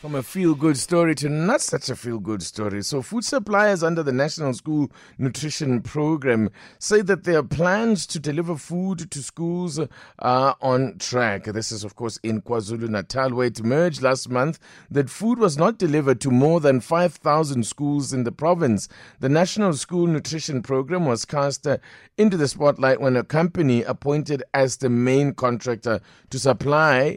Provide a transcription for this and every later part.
From a feel-good story to not such a feel-good story. So food suppliers under the National School Nutrition Program say that their plans to deliver food to schools are on track. This is, of course, in KwaZulu-Natal, where it emerged last month that food was not delivered to more than 5,000 schools in the province. The National School Nutrition Program was cast into the spotlight when a company appointed as the main contractor to supply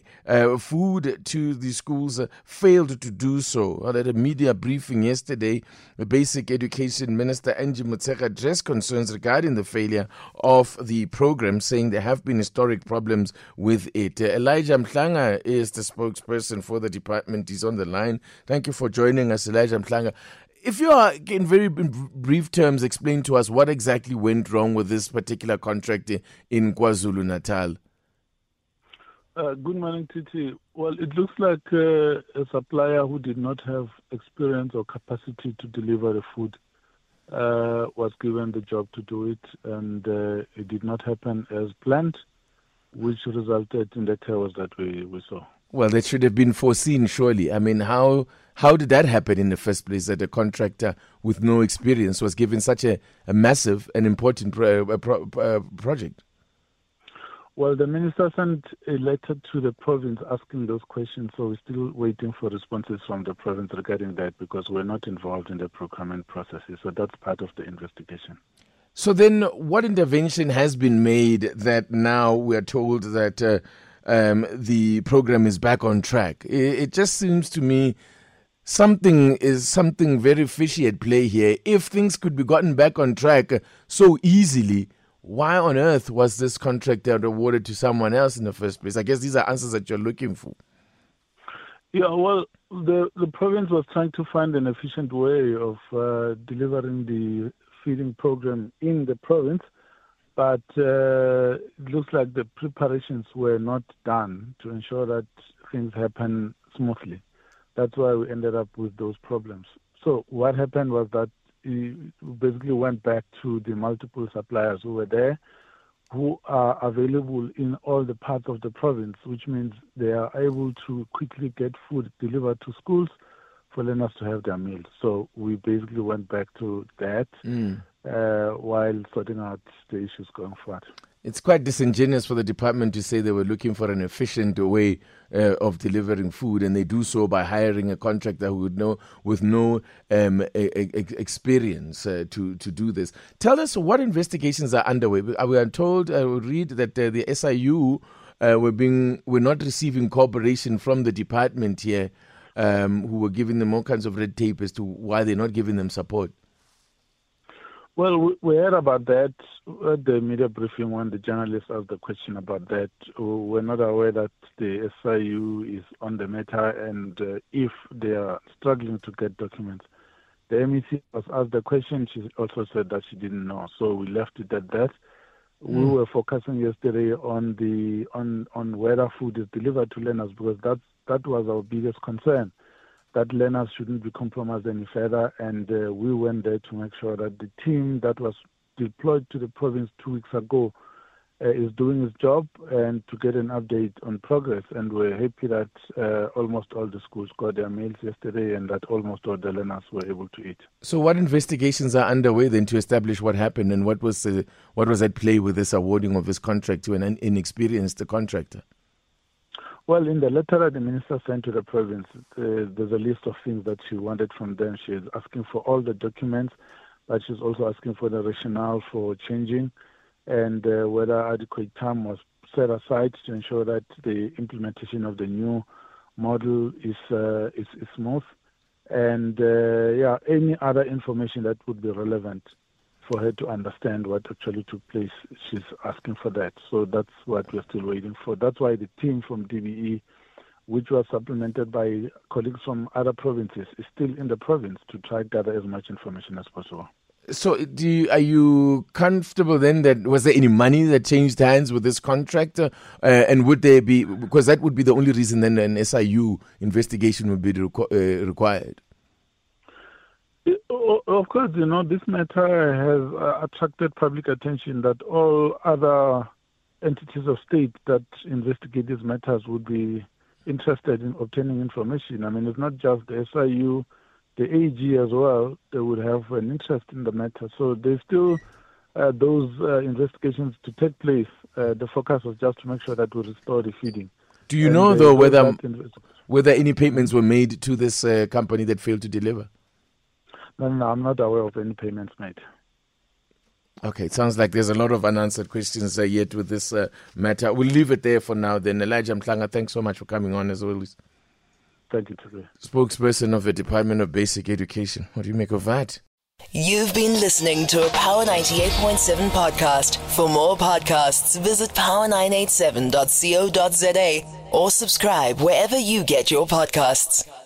food to the schools failed to do so. At a media briefing yesterday, the Basic Education Minister Angie Motshekga addressed concerns regarding the failure of the program, saying there have been historic problems with it. Elijah Mhlanga is the spokesperson for the department. He's on the line. Thank you for joining us, Elijah Mhlanga. If you are, in very brief terms, explain to us what exactly went wrong with this particular contract in KwaZulu-Natal. Good morning, Titi. Well, it looks like a supplier who did not have experience or capacity to deliver the food was given the job to do it, and it did not happen as planned, which resulted in the chaos that we saw. Well, that should have been foreseen, surely. I mean, how did that happen in the first place, that a contractor with no experience was given such a massive and important project? Well, the minister sent a letter to the province asking those questions, so we're still waiting for responses from the province regarding that, because we're not involved in the procurement processes, so that's part of the investigation. So then what intervention has been made that now we're told that the program is back on track? It just seems to me something very fishy at play here. If things could be gotten back on track so easily, why on earth was this contract awarded to someone else in the first place? I guess these are answers that you're looking for. Yeah, well, the province was trying to find an efficient way of delivering the feeding program in the province, but it looks like the preparations were not done to ensure that things happen smoothly. That's why we ended up with those problems. So what happened was that we basically went back to the multiple suppliers who were there, who are available in all the parts of the province, which means they are able to quickly get food delivered to schools for learners to have their meals. So we basically went back to that while sorting out the issues going forward. It's quite disingenuous for the department to say they were looking for an efficient way of delivering food, and they do so by hiring a contractor who would know with no experience to do this. Tell us what investigations are underway. We are told, I will read that the SIU were not receiving cooperation from the department here, who were giving them all kinds of red tape as to why they're not giving them support. Well, we heard about that at the media briefing when the journalist asked the question about that. We're not aware that the SIU is on the matter, and if they are struggling to get documents. The MEC was asked the question. She also said that she didn't know. So we left it at that. We were focusing yesterday on whether food is delivered to learners, because that was our biggest concern, that learners shouldn't be compromised any further, and we went there to make sure that the team that was deployed to the province 2 weeks ago is doing its job, and to get an update on progress. And we're happy that almost all the schools got their meals yesterday, and that almost all the learners were able to eat. So what investigations are underway then to establish what happened, and what was at play with this awarding of this contract to an inexperienced contractor? Well, in the letter that the minister sent to the province, there's a list of things that she wanted from them. She's asking for all the documents, but she's also asking for the rationale for changing, and whether adequate time was set aside to ensure that the implementation of the new model is smooth, and any other information that would be relevant for her to understand what actually took place. She's asking for that. So that's what we're still waiting for. That's why the team from DBE, which was supplemented by colleagues from other provinces, is still in the province to try to gather as much information as possible. So are you comfortable then that was there any money that changed hands with this contractor? And would there be, because that would be the only reason then an SIU investigation would be required? Of course, you know, this matter has attracted public attention that all other entities of state that investigate these matters would be interested in obtaining information. I mean, it's not just the SIU. The AG as well, they would have an interest in the matter. So there's still those investigations to take place. The focus was just to make sure that we restore the feeding. Do you know, though, whether any payments were made to this company that failed to deliver? No, I'm not aware of any payments made. Okay, it sounds like there's a lot of unanswered questions yet with this matter. We'll leave it there for now then. Elijah Mhlanga, thanks so much for coming on as always. Thank you, today. Spokesperson of the Department of Basic Education. What do you make of that? You've been listening to a Power 98.7 podcast. For more podcasts, visit power987.co.za or subscribe wherever you get your podcasts.